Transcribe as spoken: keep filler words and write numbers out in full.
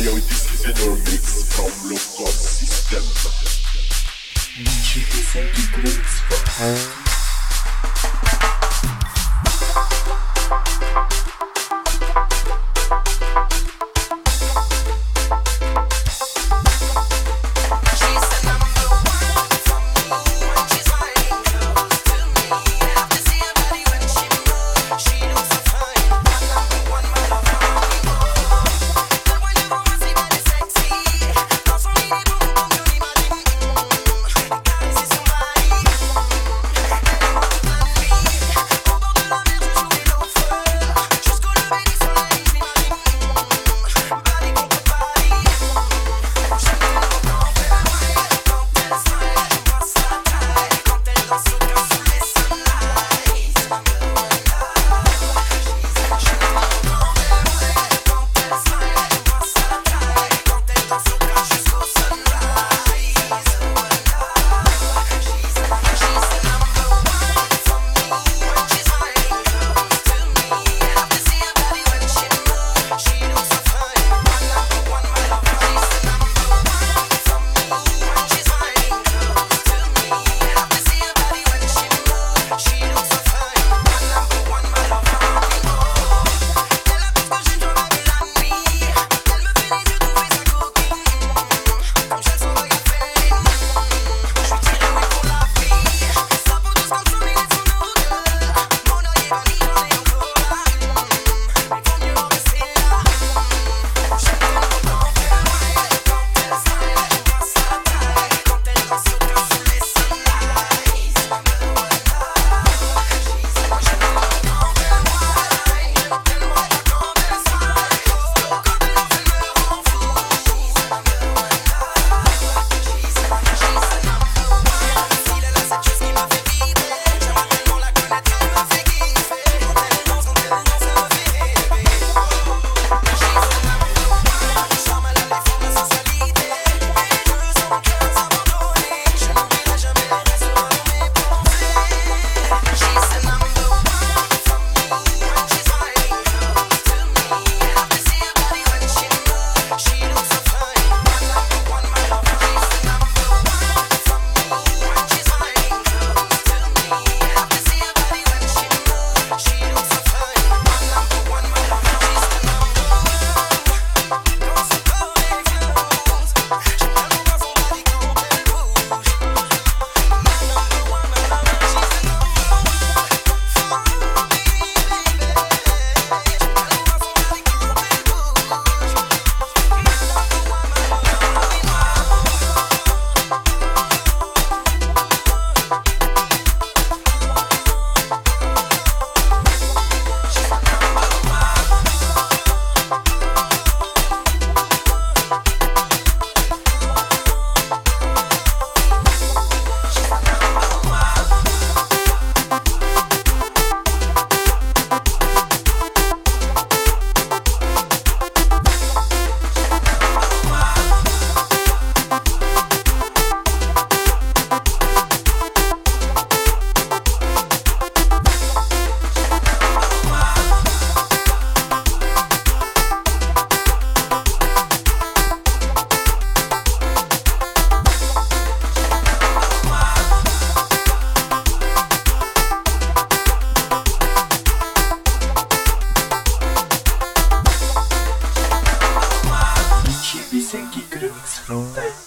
yo, this is in a mix from local system. Need you to send the grapes for her. Thank you,